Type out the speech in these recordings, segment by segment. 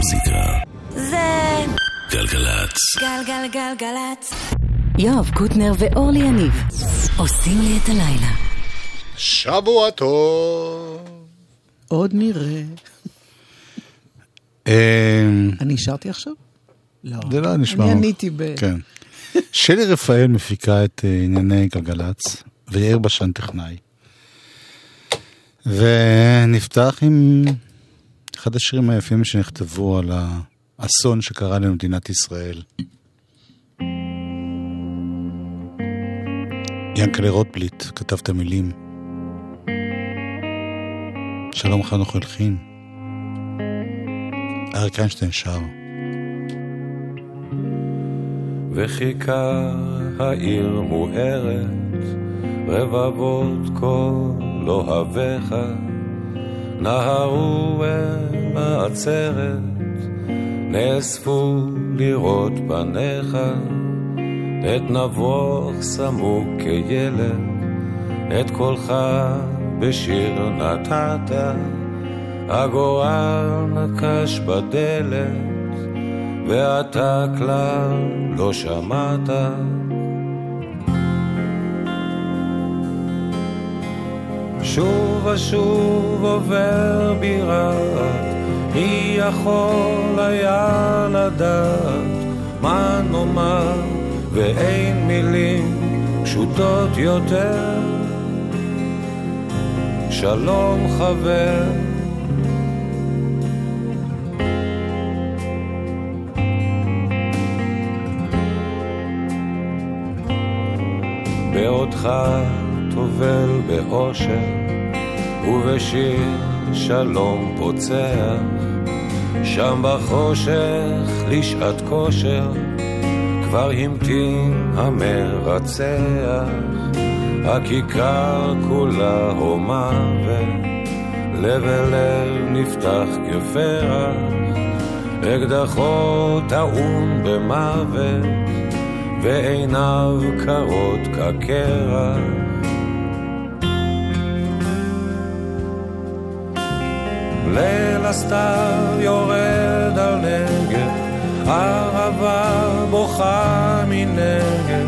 המוזיקה זה גלגלצ גלגלגלגלצ. יואב קוטנר ואורלי יניב עושים לי את הלילה. שבוע טוב, עוד נראה. אני שרתי עכשיו? לא, זה לא נשמע. אני עניתי ב... כן. שלי רפאל מפיקה את ענייני גלגלצ ויאיר בשן טכנאי. ונפתח עם אחד השירים היפים שנכתבו על האסון שקרה למדינת ישראל. ינקרי רוטפליט כתב את המילים, שלום חנוך הלחין, אריק איינשטיין שר. וחיכה העיר מוארת, רבבות כל אוהביך נהרו אל העצרת, נאספו לראות פניך, את נבוך סמוק כילד, את קולך בשיר נתת, הגורל נקש בדלת, ואתה כלל לא שמעת. שוב ושוב עובר בירת, מי יכול היה לדעת, מה נאמר ואין מילים פשוטות יותר. שלום חבר, בעודך תובל באושר ובשיר שלום פוצח, שם בחושך לשעת כושר כבר המתין המרצח, הכיכר כולה הומה ולב אל נפתח כפרח, אקדחו טעון במוות ועיניו קרות כקרח. ליל הסתר יורד על נגב, ערבה בוכה מנגד,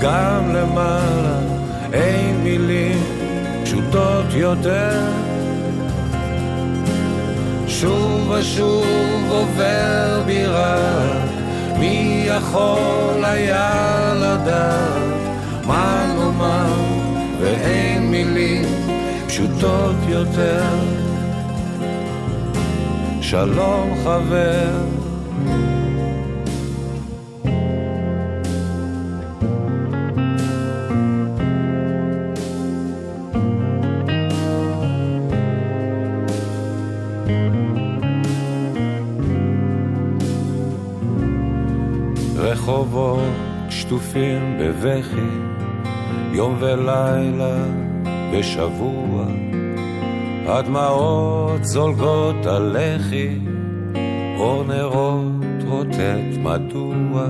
גם למעלה אין מילים פשוטות יותר. שוב ושוב עובר בירה, מי יכול היה לדעת, מה נאמר ואין מילים פשוטות יותר. שלום חבר, רחובות שטופים בבכי, יום ולילה בשבוע, הדמעות זולגות על לחי, אור נרות רוטט מדוע,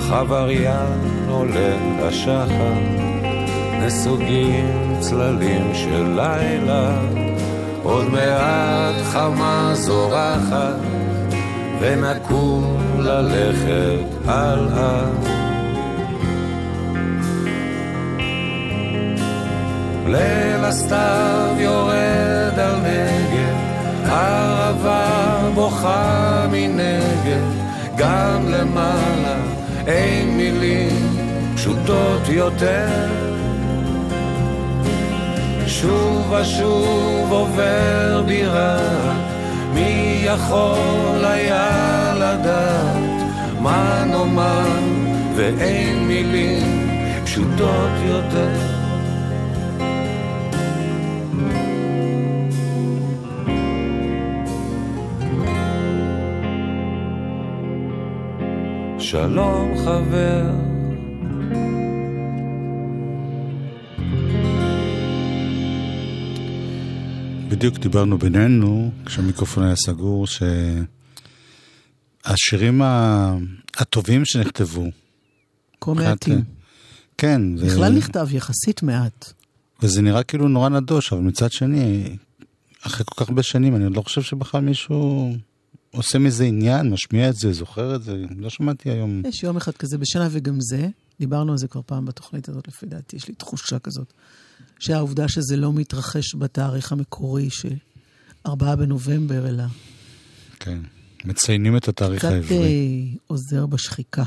חבריין עולה לשחר, נסוגים צללים של לילה, עוד מעט חמה זורחת ונקום ללכת הלאה. ליל הסתיו יורד על נגב, ערבה בוכה מנגב, גם למעלה אין מילים פשוטות יותר. שוב ושוב עובר בירה, מי יכול היה לדעת, מה נאמר ואין מילים פשוטות יותר. שלום חבר, בדיוק דיברנו בינינו כשהמיקרופון היה סגור שהשירים הטובים שנכתבו כל מעטים, כן, בכלל נכתב יחסית מעט, וזה נראה כאילו נורא נדוש, אבל מצד שני אחרי כל כך הרבה שנים אני לא חושב שבכלל מישהו עושה מזה עניין, משמיע את זה, זוכר את זה, לא שמעתי היום. יש יום אחד כזה בשנה וגם זה, דיברנו על זה כבר פעם בתוכנית הזאת לפי דעתי, יש לי תחושה כזאת, שהעובדה שזה לא מתרחש בתאריך המקורי של 4 בנובמבר אלא. כן, מציינים את התאריך העברי. קצת עוזר בשחיקה.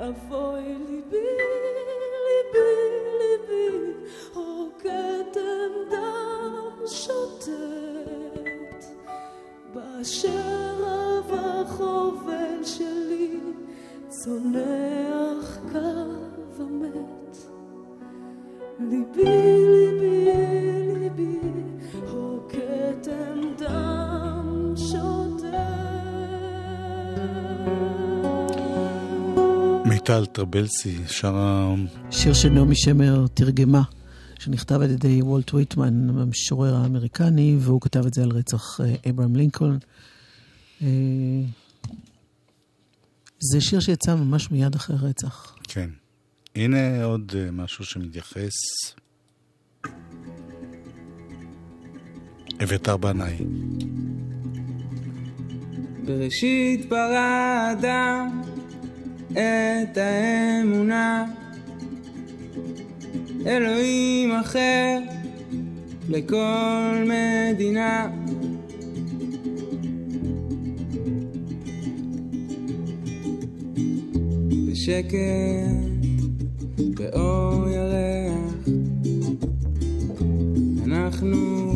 אבוי ליבי, ליבי, ליבי, מיטל טרבלסי שרה שיר שנעמי שמר תרגמה, שנכתב על ידי וולט וויטמן, המשורר האמריקני, והוא כתב את זה על רצח אברהם לינקולן. זה שיר שיצא ממש מיד אחרי רצח. כן. הנה עוד משהו שמתייחס. אביתר בנאי. בראשית ברא אדם את האמונה, אלוהים אחר לכל מדינה. בשקט, באור ירח, אנחנו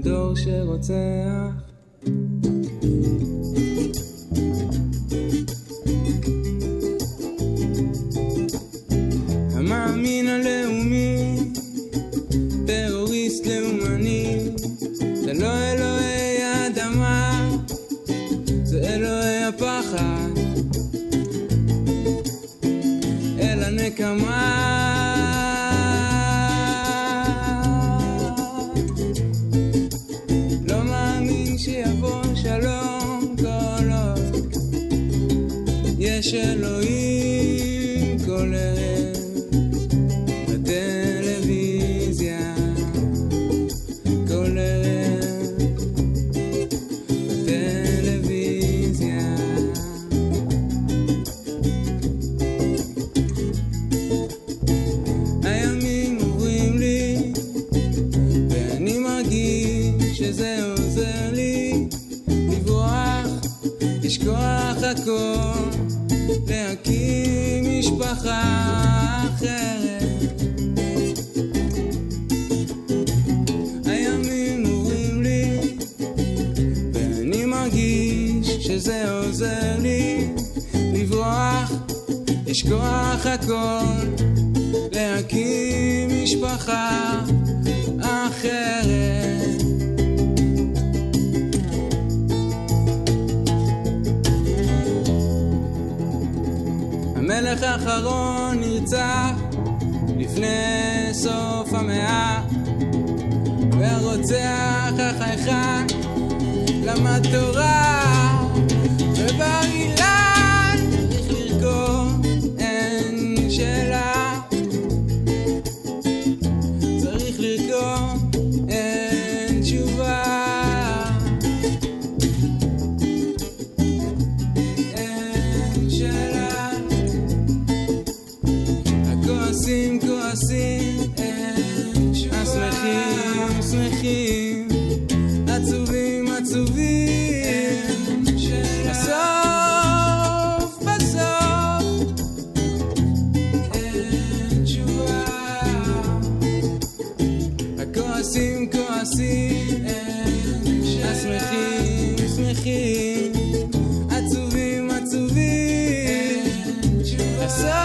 דור שרוצח. המאמין הלאומי, טרוריסט לאומני, זה לא אלוהי האדמה, זה אלוהי הפחד, אלא נקמה. יש אלוהים כל ערב בטלוויזיה, כל ערב בטלוויזיה. הימים עוברים לי ואני מרגיש שזה עוזר לי לברוח, לשכוח הכל, להקים משפחה אחרת. הימים עוברים לי ואני מרגיש שזה עוזר לי לברוח, לשכוח הכל, להקים משפחה אחרת. המלך האחרון נרצח לפני סוף המאה, והרוצח החייכן למד תורה ובר אילן, צריך לרקום, אין שאלה, צריך לרקום, אין תשובה. שמחים, שמחים, עצובים, עצובים, בסוף, בסוף, אין תשובה. הכועסים, כועסים, אין שאלה, השמחים, שמחים, עצובים, עצובים, בסוף.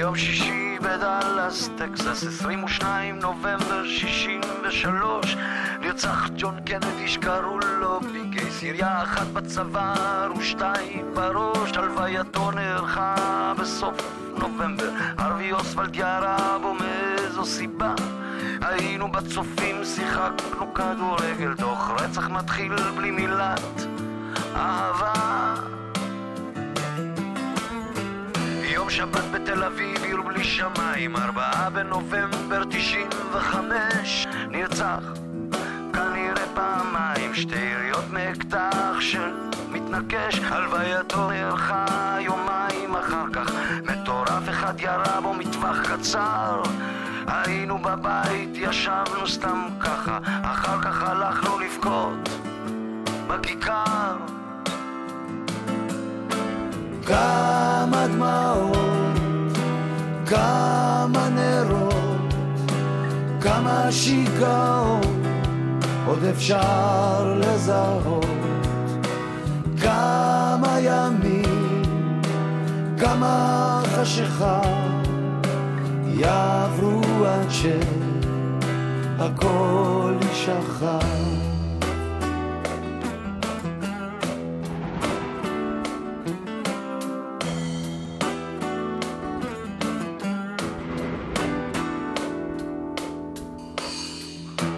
יום שישי בדאלאס, טקסס, 22 נובמבר 63 נרצח ג'ון קנדי שקראו לו פיקי סיריה, אחת בצוואר ושתיים בראש. הלווייתו נערכה בסוף נובמבר. ערבי אוסוולד ירה בו מאיזו סיבה, היינו בצופים, שיחקנו כדורגל, דוח רצח מתחיל בלי מילת אהבה. יום שבת בתל אביב, עיר בלי שמיים, 4 בנובמבר 95, נרצח כנראה פעמיים, 2 יריות מאקדח שמתנקש. הלווייתו נערכה יומיים אחר כך, מטורף אחד ירה בו מטווח קצר. היינו בבית, ישבנו סתם ככה, אחר כך הלכנו לבכות בכיכר. כמה דמעות, כמה נרות, כמה שיגעון עוד אפשר לזהות. כמה ימים, כמה חשיכה יעברו עד שהכל ישכח.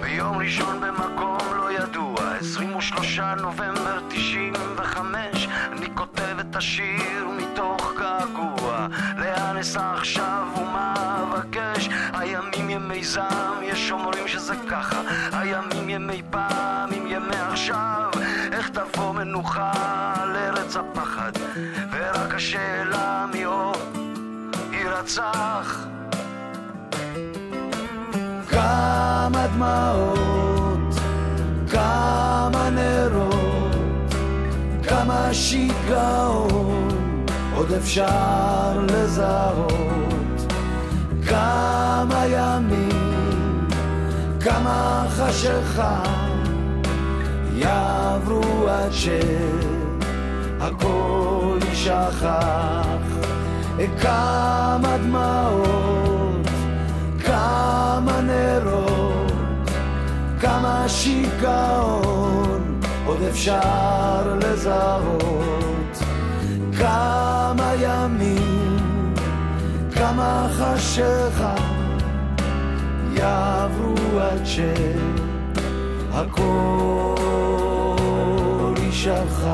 ביום ראשון במקום לא ידוע, 23 בנובמבר 95, אני כותב את השיר מתוך געגוע. לאן אסע עכשיו ומה אבקש? הימים ימי זעם, יש אומרים שזה ככה, הימים ימי פעם עם ימי עכשיו. איך תבוא מנוחה על ארץ הפחד, ורק השאלה מי עוד יירצח. כמה דמעות, כמה נרות, כמה שיגעון עוד אפשר לזהות. כמה ימים, כמה חשיכה יעברו עד שהכל ישכח. כמה דמעות, כמה נרות, כמה שיגעון עוד אפשר לזהות. כמה ימים, כמה חשיכה יעברו עד שהכל ישכח.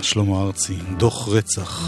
שלמה ארצי, דוח רצח.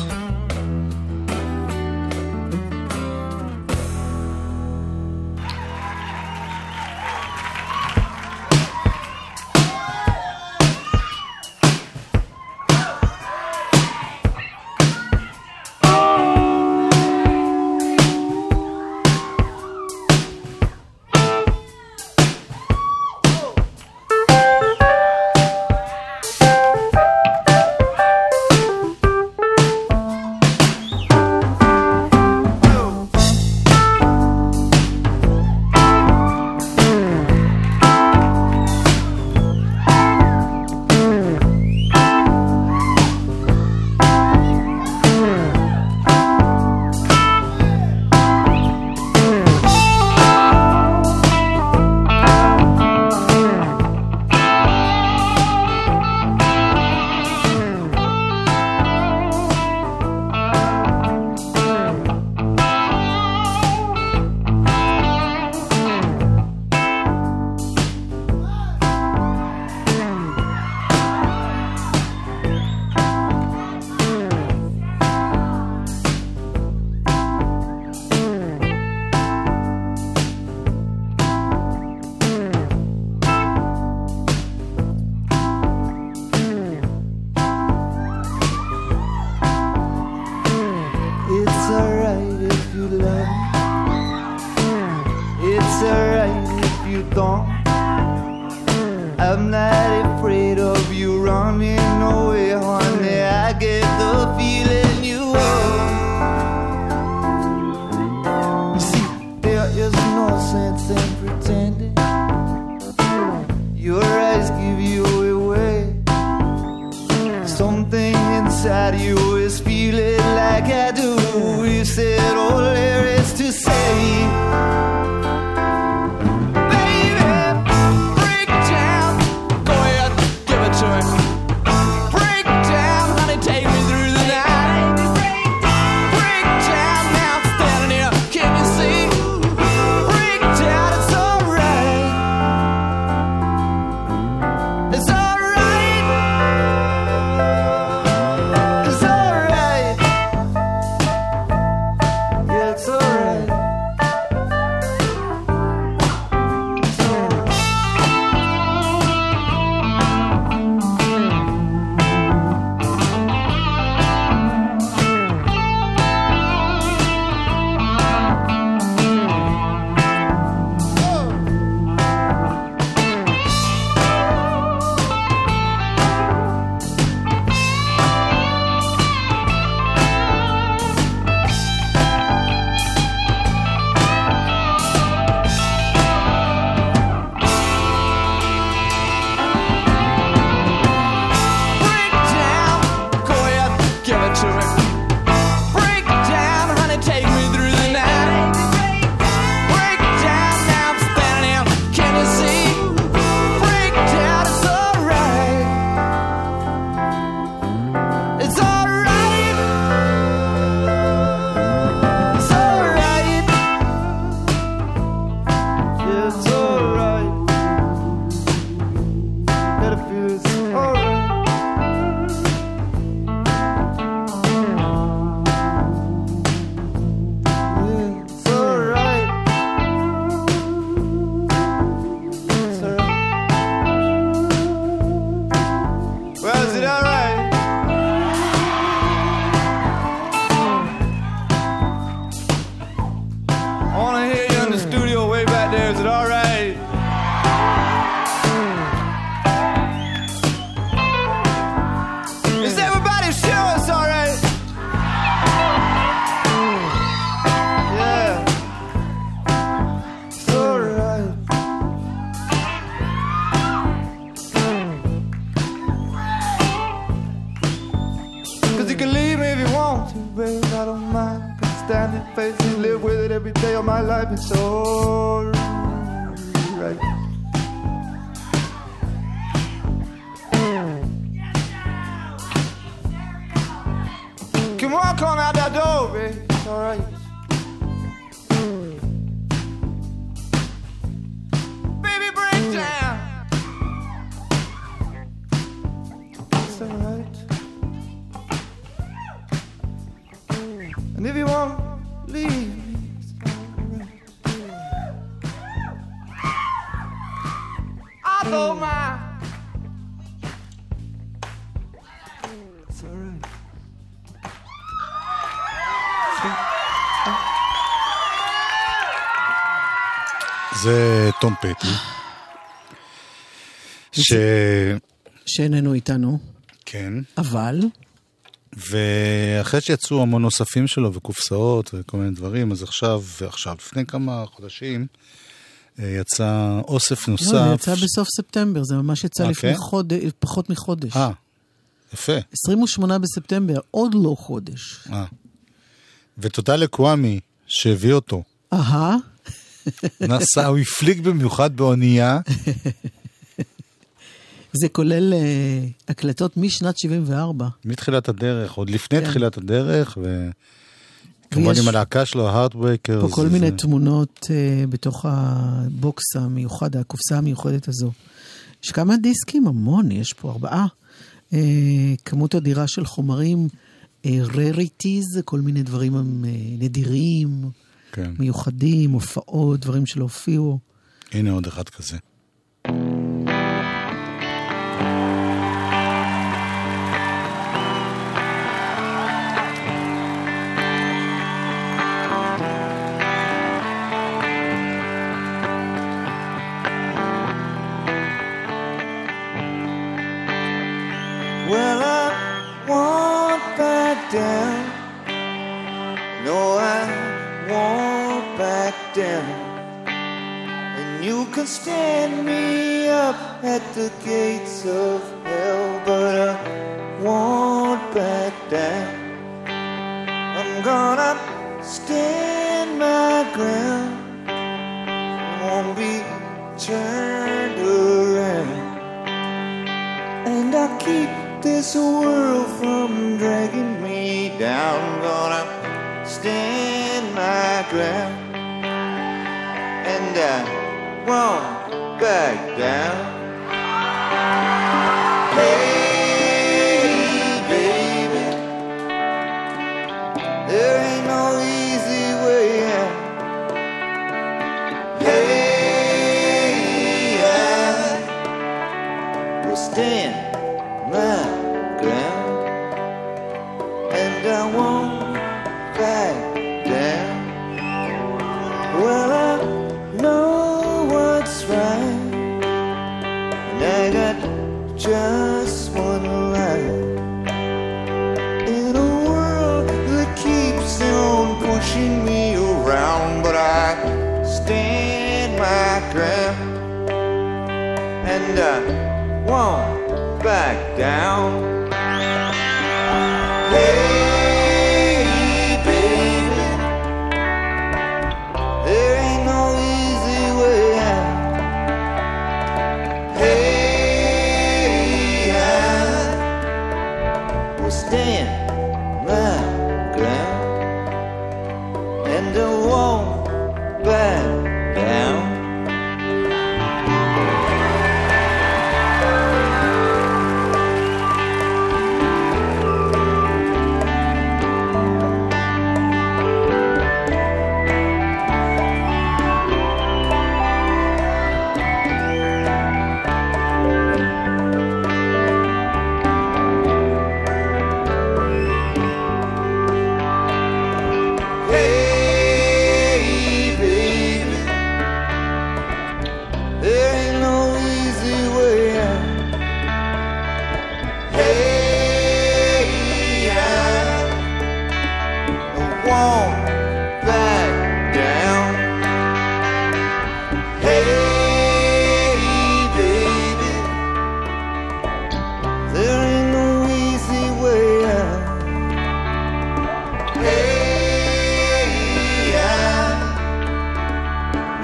it's all right. You can walk on out that door, baby, it's all right. Baby, break down. It's all right. And if you want to leave, oh my, it's all right. זה טום פטי שאיננו איתנו, כן, אבל ואחרי שיצאו המון נוספים שלו וקופסאות וכל מיני דברים, אז עכשיו לפני כמה חודשים יצא אוסף נוסף. לא, זה יצא בסוף ספטמבר, זה ממש יצא לפני פחות מחודש. יפה. 28 בספטמבר, עוד לא חודש. ותודה לקוואמי שהביא אותו. נסע, הוא הפליג במיוחד באונייה. זה כולל הקלטות משנת 74. מתחילת הדרך, עוד לפני תחילת הדרך, ו... כמובן עם הלהקה שלו, ההארטברייקר. פה כל מיני תמונות בתוך הבוקס המיוחד, הקופסה המיוחדת הזו. יש כמה דיסקים, המון, יש פה 4. כמות אדירה של חומרים, רריטיז, כל מיני דברים נדירים, מיוחדים, הופעות, דברים שלא הופיעו. הנה עוד אחד כזה.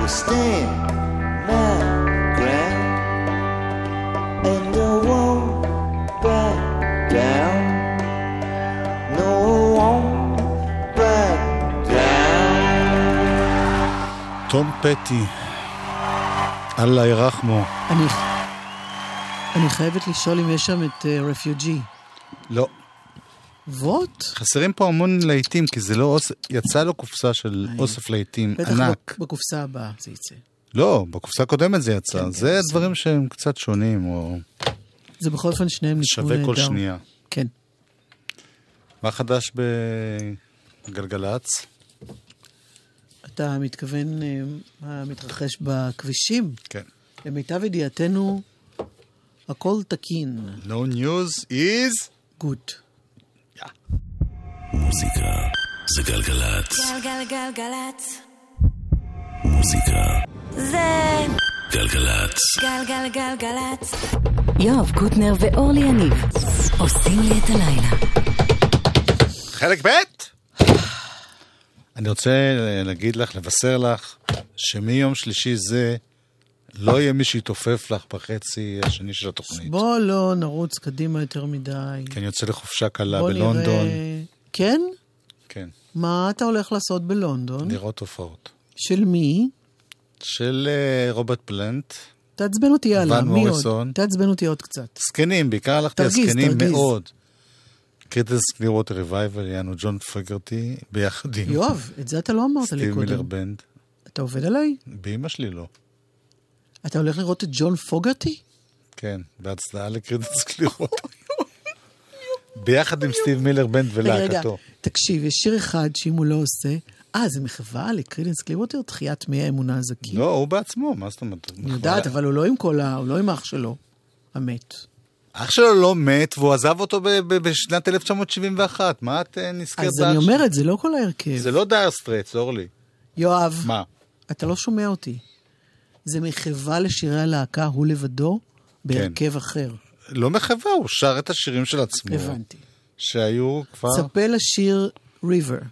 stand my ground, and I won't back down. No, I won't back down. תום פטי, אללה ירחמו. אני חייבת לשאול אם יש שם את רפיוג'י. לא. וואט? חסרים פה המון לעיתים, כי זה לא, יצא לו קופסה של אוסף לעיתים ענק. בטח בקופסה הבאה זה יצא. לא, בקופסה הקודמת זה יצא. כן, זה כן, דברים שהם קצת שונים, או... זה בכל אופן שניהם נשמעו נהדר. שווה כל שנייה. כן. מה חדש בגלגלצ? אתה מתכוון מה מתרחש בכבישים? כן. למיטב ידיעתנו, הכל תקין. No news is... good. Yeah. מוזיקה זה גלגלצ. גלגלגלגלצ. מוזיקה זה גלגלצ. גלגלגלגלצ. יואב קוטנר ואורלי יניב עושים לי את הלילה. חלק ב'. אני רוצה להגיד לך, לבשר לך, שמיום שלישי זה לא יהיה מי שיתופף לך בחצי השני של התוכנית. בוא לא נרוץ קדימה יותר מדי. כי אני יוצא לחופשה קלה בלונדון. נראה... כן? כן. מה אתה הולך לעשות בלונדון? נראות הופעות. של מי? של רוברט פלנט. תעצבן אותי, יאללה. ון מוריסון. תעצבן אותי עוד קצת. זקנים, בעיקר הלכתי הזקנים מאוד. Creedence Clearwater Revival, יענו ג'ון פוגרטי, ביחד עם... יואב, את זה אתה לא אמרת לי קודם. סטיב מילר בנד. אתה עובד עליי? באמא שלי לא. אתה הולך לראות את ג'ון פוגרטי? כן, בהצלעה לקרידנס קלירווטר. ביחד עם סטיב מילר בנד ולהקתו. תקשיב, יש שיר אחד שאם הוא לא עושה, זה מחווה לקרידנס קלירווטר, דחיית מי האמונה הזקית. לא, הוא בעצמו, מה זאת אומרת? אני יודעת, אבל הוא לא עם קולה, הוא לא עם אח שלו, המת. אח שלו לא מת, והוא עזב אותו בשנת 1971, מה את נזכרת? אז אני אומרת, זה לא כל ההרכב. זה לא דייר סטרייטס, אורלי. יואב, אתה לא שומע אותי. זה מחווה לשירי הלהקה, הוא לבדו, בהרכב אחר. לא מחווה, הוא שר את השירים של עצמו. הבנתי. שהיו כבר... צפה לשיר River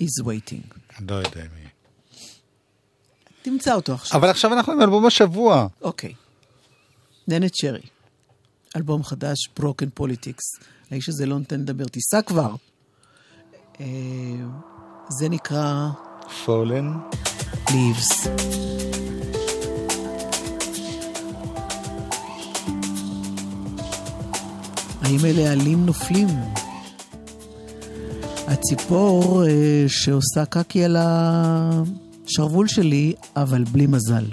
is Waiting. לא יודע מי. תמצא אותו עכשיו. אבל עכשיו אנחנו עם אלבום השבוע. אוקיי. דנת שרי. אלבום חדש, Broken Politics. האיש הזה לא נתן לדבר, תיסע כבר. זה נקרא... Fallen Leaves. האם אלה עלים נופלים? הציפור שעושה קקי על השרוול שלי, אבל בלי מזל.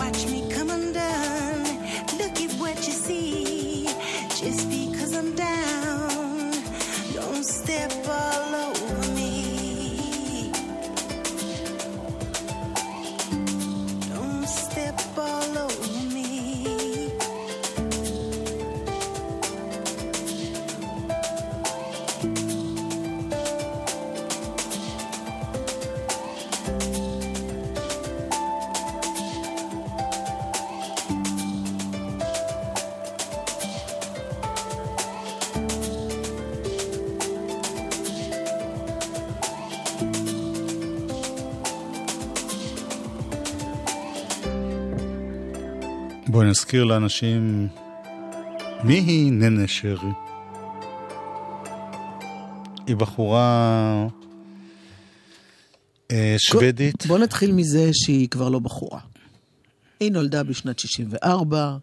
Watch me come undone, בואי נזכיר לאנשים מי היא ננה שרי. היא בחורה שוודית. בואו נתחיל מזה שהיא כבר לא בחורה. היא נולדה בשנת 64,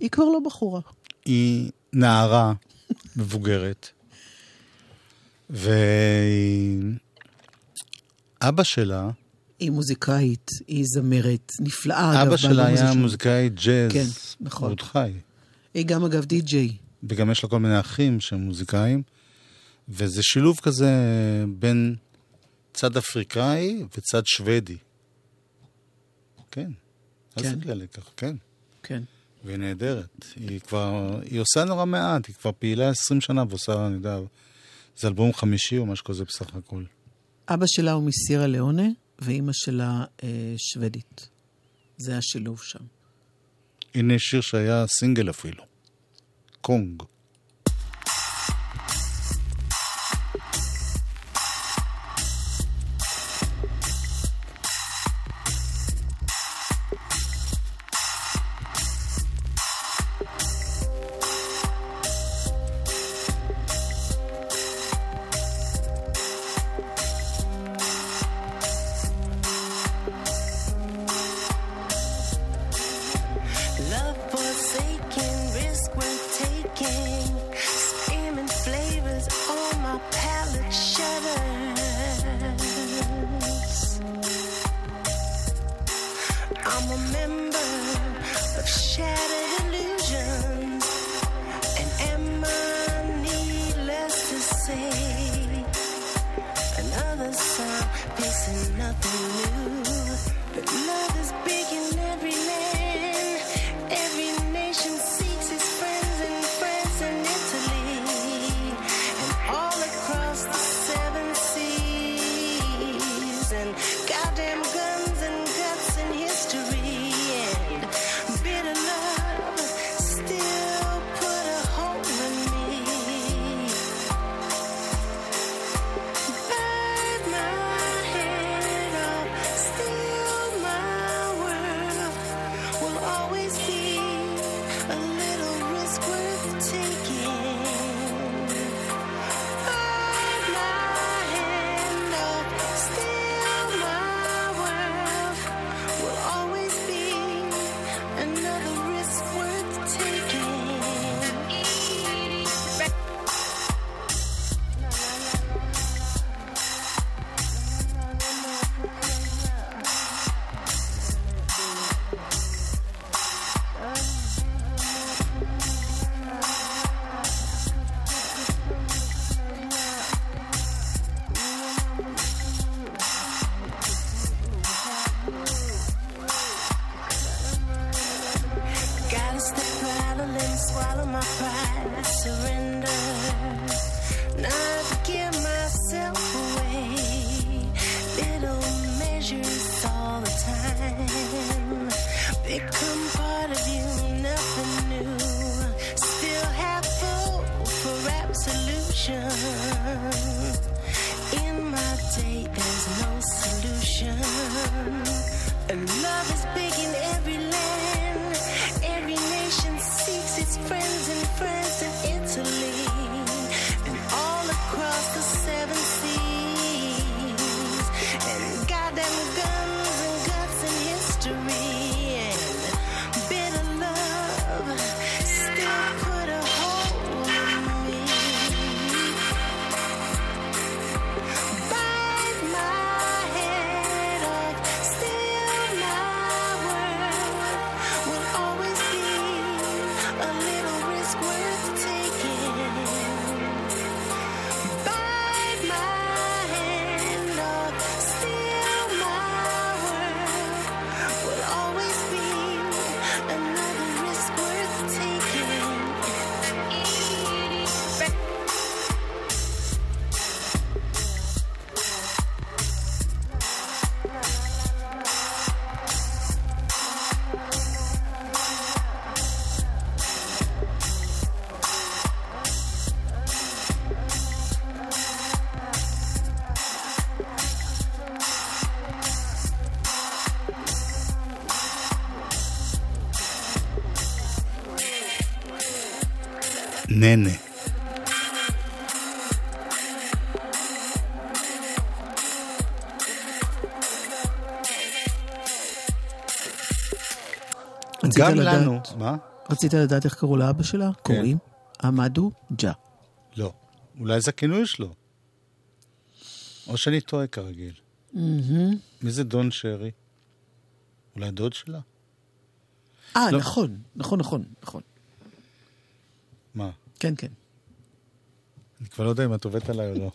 היא כבר לא בחורה. היא נערה מבוגרת. ואבא שלה היא מוזיקאית, היא זמרת נפלאה. אבא שלה היה מוזיקאי ג'אז. כן, נכון. עוד חי. היא גם אגב די-ג'יי. וגם יש לה כל מיני אחים שהם מוזיקאים. וזה שילוב כזה בין צד אפריקאי וצד שוודי. כן. אז זה גלה לכך, כן. כן. והיא נהדרת. היא כבר, היא עושה נורא מעט, היא כבר פעילה 20 שנה ועושה, אני יודע, זה אלבום 50 או משהו כזה בסך הכל. אבא שלה הוא מסירה לאונה. ואימא שלה שוודית. זה השילוב שם. הנה שיר שהיה סינגל אפילו. קונג. Friends in Italy. ננה. גם לנו. מה? רצית לדעת איך קראו לאבא שלה? קוראים עמדו ג'ה. לא. אולי זה הכינוי שלו. או שאני טועה כרגיל. מי זה דון שרי? אולי דוד שלה? נכון. נכון. מה? כן. אני כבר לא יודע אם את עובדת עליי או לא.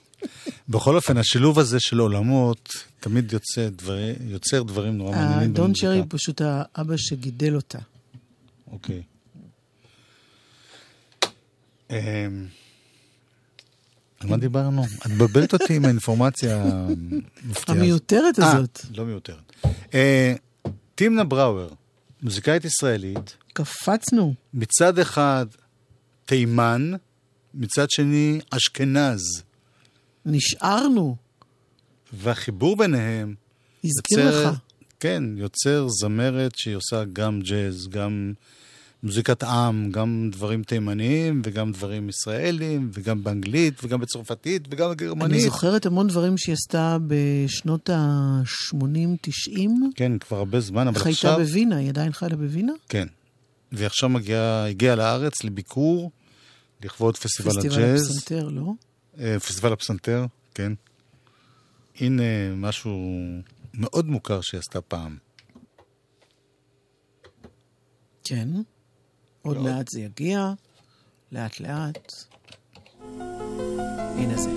בכל אופן, השילוב הזה של עולמות תמיד יוצר דברים נורא מעניינים. דון שרי פשוט האבא שגידל אותה. אוקיי. על מה דיברנו? את מבלבלת אותי עם האינפורמציה המפתיעה. המיותרת הזאת. לא מיותרת. טימנה בראואר, מוזיקאית ישראלית. קפצנו. מצד אחד תימן, מצד שני אשכנז. נשארנו. והחיבור ביניהם הזכיר לך. כן, יוצר זמרת שהיא עושה גם ג'אז, גם מוזיקת עם, גם דברים תימניים, וגם דברים ישראלים, וגם באנגלית, וגם בצרפתית, וגם בגרמנית. אני זוכרת המון דברים שהיא עשתה בשנות ה-80-90. כן, כבר הרבה זמן, אבל עכשיו... חייתה בווינה, היא עדיין חייתה בווינה? כן. ועכשיו הגיעה לארץ לביקור, לכבוד פסטיבל הג'אז. פסטיבל הפסנתר, לא? פסטיבל הפסנתר, כן. הנה משהו מאוד מוכר שהיא עשתה פעם. כן. עוד מעט זה יגיע, לאט לאט. הנה זה.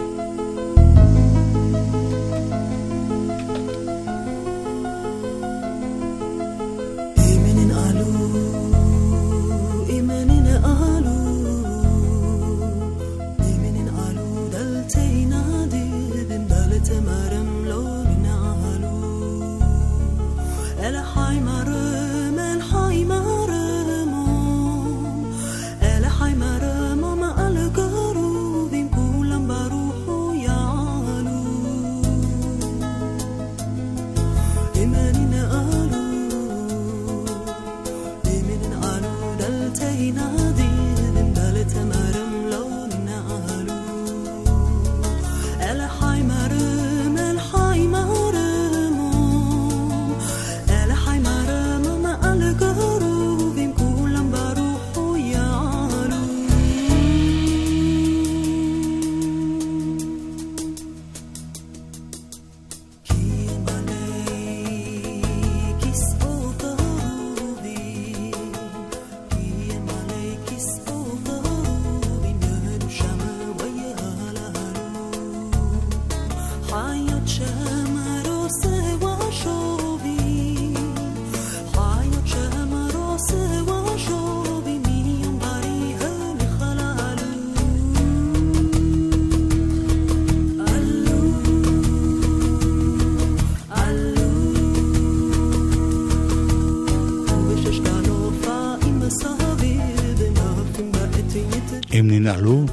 נעלו.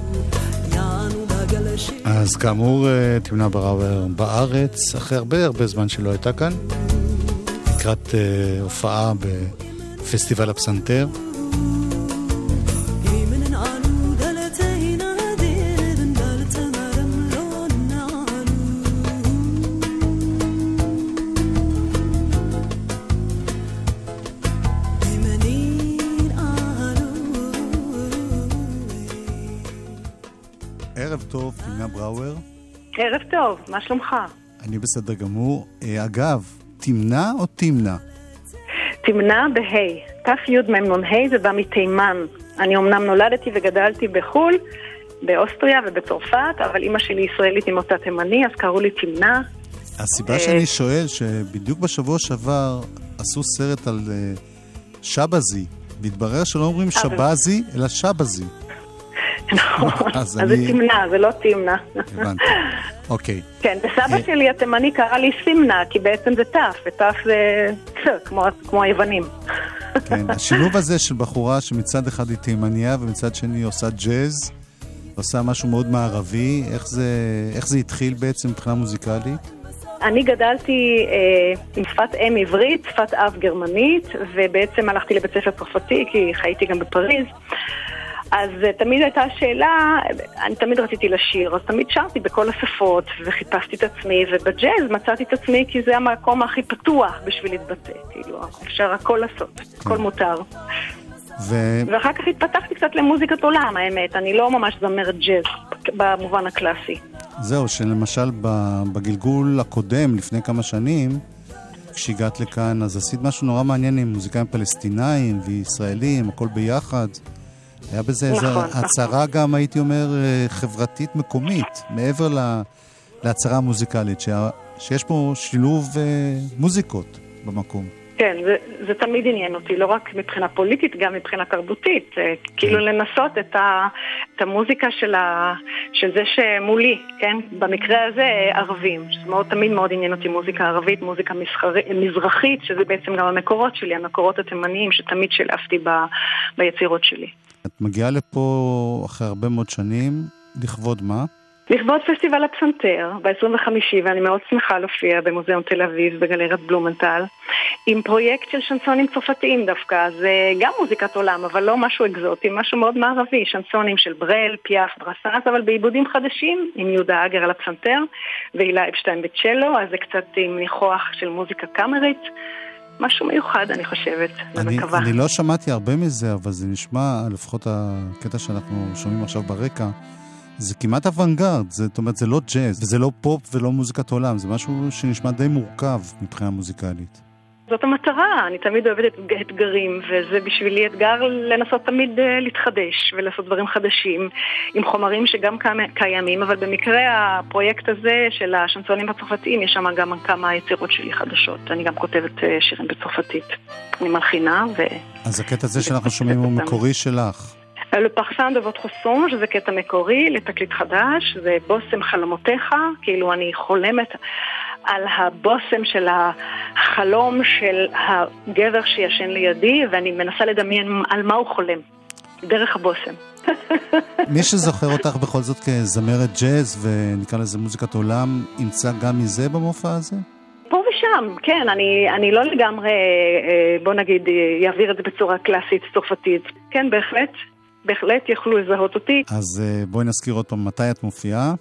אז כאמור, תמנה בראואר בארץ, אחרי הרבה זמן שלא הייתה כאן, לקראת הופעה בפסטיבל הפסנתר. טוב, מה שלומך? אני בסדר גמור. אגב, תמנה או תמנה? תמנה בהי. תף יוד ממנון הי זה בא מתימן. אני אומנם נולדתי וגדלתי בחול, באוסטריה ובצרפת, אבל אמא שלי ישראלית עם מוצא תימני, אז קראו לי תמנה. הסיבה שאני שואל שבדיוק בשבוע שעבר עשו סרט על שבזי, והתברר שלא אומרים שבזי, אלא שבזי. נכון, אז זה תמנה, זה לא תמנה. הבנתי. אוקיי. כן, בסבא שלי התימני קרא לי סימנה, כי בעצם זה תף, ותף זה כמו היוונים. כן, השילוב הזה של בחורה שמצד אחד היא תימניה ומצד שני עושה ג'אז, עושה משהו מאוד מערבי, איך זה התחיל בעצם מבחינה מוזיקלית? אני גדלתי עם שפת אם עברית, שפת אב גרמנית, ובעצם הלכתי לבית ספר צרפתי, כי חייתי גם בפריז. אז תמיד הייתה שאלה, אני תמיד רציתי לשיר, אז תמיד שרתי בכל השפות וחיפשתי את עצמי, ובג'אז מצאתי את עצמי כי זה המקום הכי פתוח בשביל להתבטא, כאילו אפשר הכל לעשות, הכל מותר. ואחר כך התפתחתי קצת למוזיקת עולם, האמת, אני לא ממש זמרת ג'אז במובן הקלאסי. זהו, שלמשל בגלגול הקודם, לפני כמה שנים, כשהגעת לכאן, אז עשית משהו נורא מעניין עם מוזיקאים פלסטינאים וישראלים, הכל ביחד. היה בזה איזו הצהרה גם, הייתי אומר, חברתית מקומית, מעבר להצהרה המוזיקלית, שיש פה שילוב מוזיקות במקום. כן, זה תמיד עניין אותי, לא רק מבחינה פוליטית, גם מבחינה תרבותית. כאילו לנסות את המוזיקה של זה שמולי, כן? במקרה הזה ערבים, שזה תמיד מאוד עניין אותי, מוזיקה ערבית, מוזיקה מזרחית, שזה בעצם גם המקורות שלי, המקורות התימניים, שתמיד שלפתי ביצירות שלי. את מגיעה לפה אחרי הרבה מאוד שנים, לכבוד מה? לכבוד פסטיבל הפסנתר, ב-25, ואני מאוד שמחה להופיע במוזיאון תל אביב, בגלריית בלומנטל, עם פרויקט של שנסונים צרפתיים דווקא, זה גם מוזיקת עולם, אבל לא משהו אקזוטי, משהו מאוד מערבי, שנסונים של ברל, פיאף, ברסאנס, אבל בעיבודים חדשים, עם יהודה אגר על הפסנתר, והילה אפשטיין בצ'לו, אז זה קצת עם ניחוח של מוזיקה קאמרית, משהו מיוחד, אני חושבת, ומקווה. אני לא שמעתי הרבה מזה, אבל זה נשמע, לפחות הקטע שאנחנו שומעים עכשיו ברקע, זה כמעט אוונגרד, זאת אומרת, זה לא ג'אז, וזה לא פופ ולא מוזיקת עולם, זה משהו שנשמע די מורכב מבחינה מוזיקלית. זאת המטרה, אני תמיד אוהבת אתגרים, וזה בשבילי אתגר לנסות תמיד להתחדש, ולעשות דברים חדשים, עם חומרים שגם קיימים, אבל במקרה הפרויקט הזה של השנסונים הצרפתיים, יש שם גם כמה יצירות שלי חדשות, אני גם כותבת שירים בצרפתית, אני מלחינה, אז הקטע הזה שאנחנו שומעים הוא מקורי שלך. לפרסן דבות חוסון, שזה קטע מקורי, לתקליט חדש, זה בוסם חלומותיך, כאילו אני חולמת על הבוסם של החלום של הגבר שישן לידי, ואני מנסה לדמיין על מה הוא חולם, דרך הבוסם. מי שזוכר אותך בכל זאת כזמרת ג'אז, ונקרא לזה מוזיקת עולם, ימצא גם מזה במופע הזה? פה ושם, כן, אני לא לגמרי, בוא נגיד, יעביר את זה בצורה קלאסית, צרפתית. כן, בהחלט יכלו לזהות אותי. אז בואי נזכיר עוד פעם, מתי את מופיעה?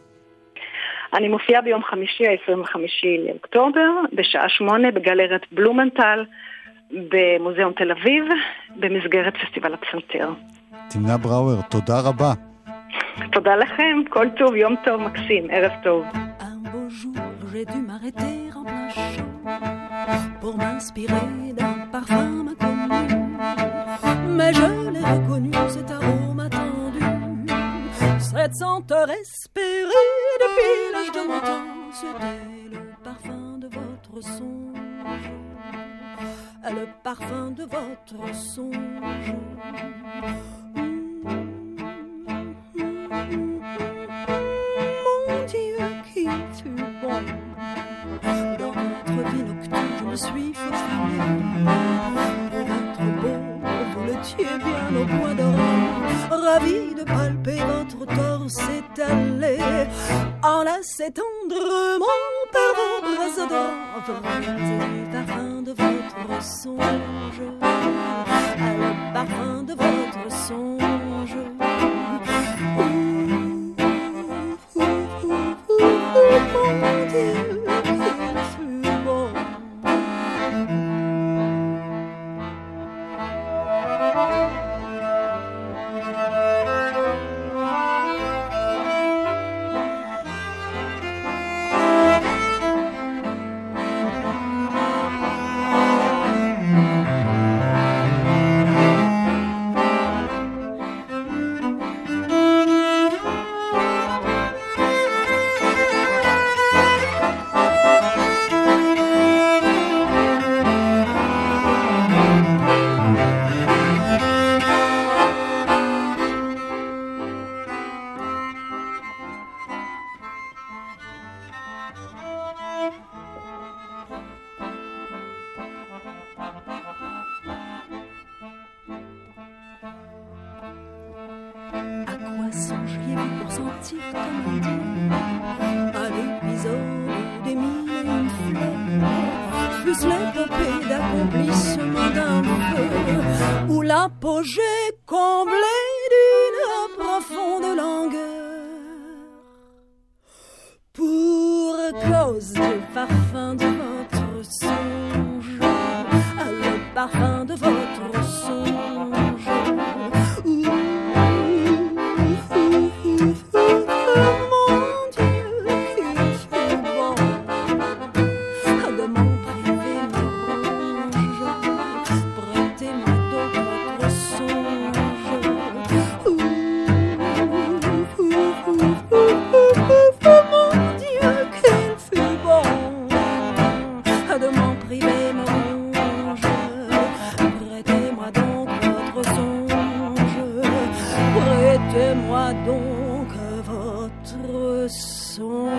אני מופיעה ביום חמישי, 25 לאוקטובר, בשעה 8 בגלריית בלומנטל, במוזיאון תל אביב, במסגרת פסטיבל הפסנתר. תמנה בראואר, תודה רבה. תודה לכם, כל טוב, יום טוב, מקסים, ערב טוב. J'ai dû m'arrêter en plein champ pour m'inspirer d'un parfum inconnu. Mais je l'ai reconnu, cet arôme attendu, cette senteur espérée depuis l'âge de mon temps. C'était le parfum de votre songe, le parfum de votre songe. Mon Dieu, qui tu bon. Dans notre vie nocturne, je me suis fait aimer. Pour être beau, vous le tuez bien au point d'or. Ravi de palper votre torse étalé, enlacé tendrement par vos bras d'or. Brasez le parfum de votre songe, le parfum de votre songe. Mon Dieu, j'ai comblé d'une fond de langueur pour cause du parfum de votre songe, le parfum de votre songe. Mon Dieu, il est bon de mon privé mélange. Prêtez-moi donc votre songe. Mon Dieu, qu'il fut bon de mon privé mélange. Prêtez-moi donc votre songe. Prêtez-moi donc son.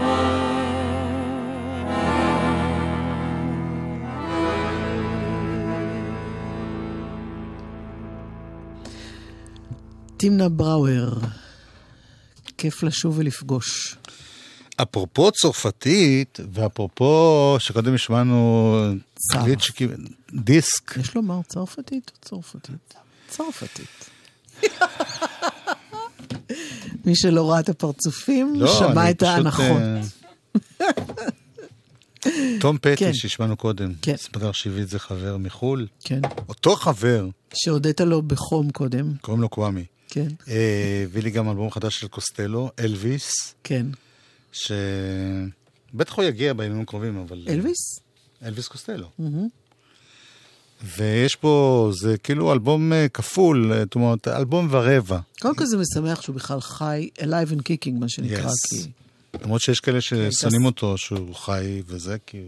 טימנה בראואר, כיף לשוב ולפגוש. אפרופו צרפתית, ואפרופו שקודם השמענו דיסק. יש לומר צרפתית או צרפתית? צרפתית. מי שלא ראה את הפרצופים, שמע את ההנחות. תום פטי, שהשמענו קודם, ספגר שיבית זה חבר מחול. אותו חבר. שהודית לו בחום קודם. קוראים לו קוואמי. הביא לי גם אלבום חדש של קוסטלו, אלוויס. כן. שבטח הוא יגיע בימים הקרובים, אבל... אלוויס? אלוויס קוסטלו. ויש פה, זה כאילו אלבום כפול, זאת אומרת, אלבום ורבע. קודם כל זה משמח שהוא בכלל חי, alive and kicking, מה שנקרא, כי... למרות שיש כאלה ששונאים אותו, שהוא חי וזה, כי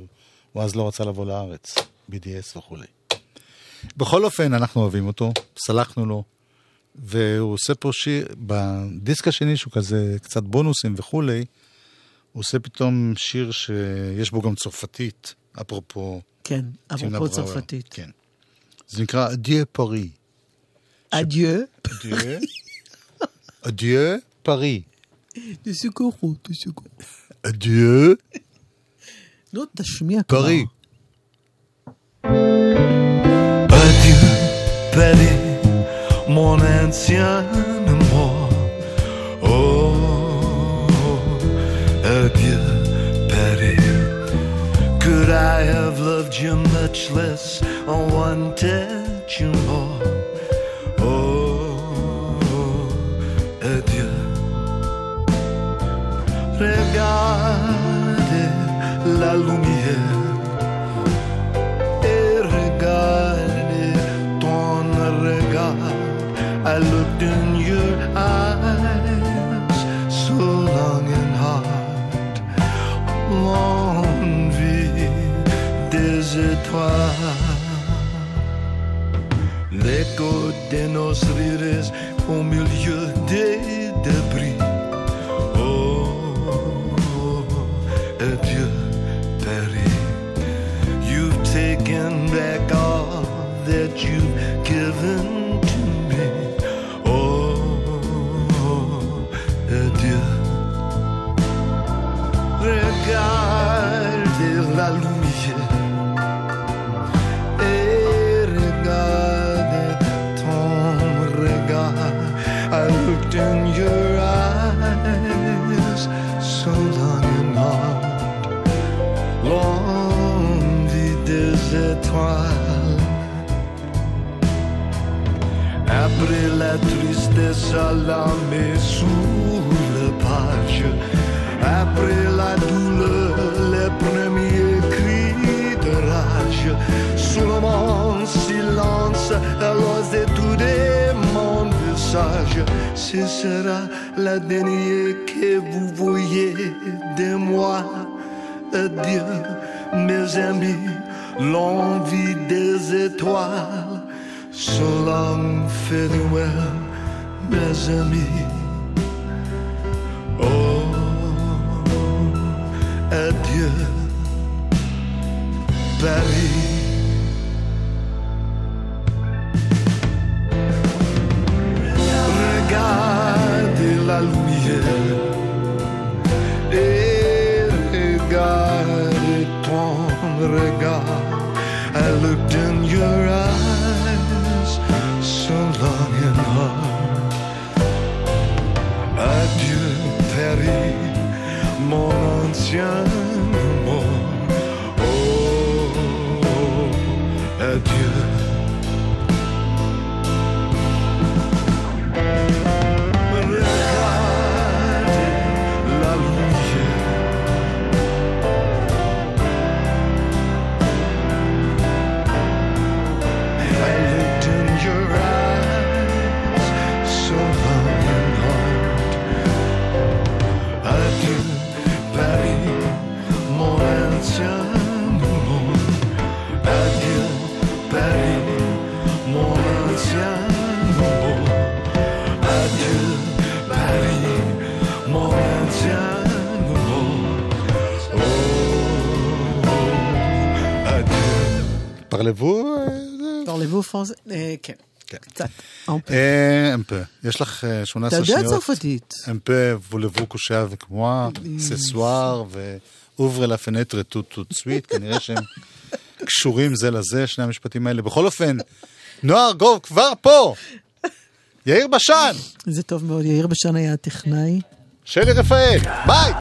הוא אז לא רצה לבוא לארץ, BDS וכו'. בכל אופן, אנחנו אוהבים אותו, סלחנו לו, והוא עושה פה שיר, בדיסק השני, שהוא כזה קצת בונוסים וכו', הוא עושה פתאום שיר שיש בו גם צרפתית, אפרופו... כן, אפרופו צרפתית. כן. זה נקרא אדיו פרי. אדיו? אדיו. אדיו פרי. תסיקורו, תסיקורו. אדיו. נו, תשמיע כבר. פרי. אדיו פרי, מון אנסיין אמור. אדיו פרי. Could I have loved you much less or wanted you more? Oh, adieu. Regardez la lumière et regardez ton regard. I looked in your eyes so long and hard. Long L'écho de nos rires au milieu des débris. Oh, adieu, Paris. You've taken back all that you've given to me. Oh, adieu. Regardez la lumière. In your eyes so long and hard, l'envie des étoiles. Après la tristesse à l'âme sous le page, après la douleur, les premiers cris de rage, sous le monde silence, elle osait tout démonter. Ce sera la dernière que vous voyez de moi. Adieu, mes amis, l'envie des étoiles. Solemne farewell, mes amis. Oh, adieu, Paris. Regardez la lumière et regardez ton regard. I looked in your eyes so long and hard. passion. פרלבו פרנס, כן, קצת, אמפה. יש לך 18 שניות. תדעת צרפתית. אמפה, וולבו קושה וכמוה, ססואר, ואוברה לה פנטרה טוטוט סוויט, כנראה שהם קשורים זה לזה, שני המשפטים האלה. בכל אופן, נוער גוב כבר פה! יאיר בשן! זה טוב מאוד, יאיר בשן היה הטכנאי. שלי רפאל, ביי!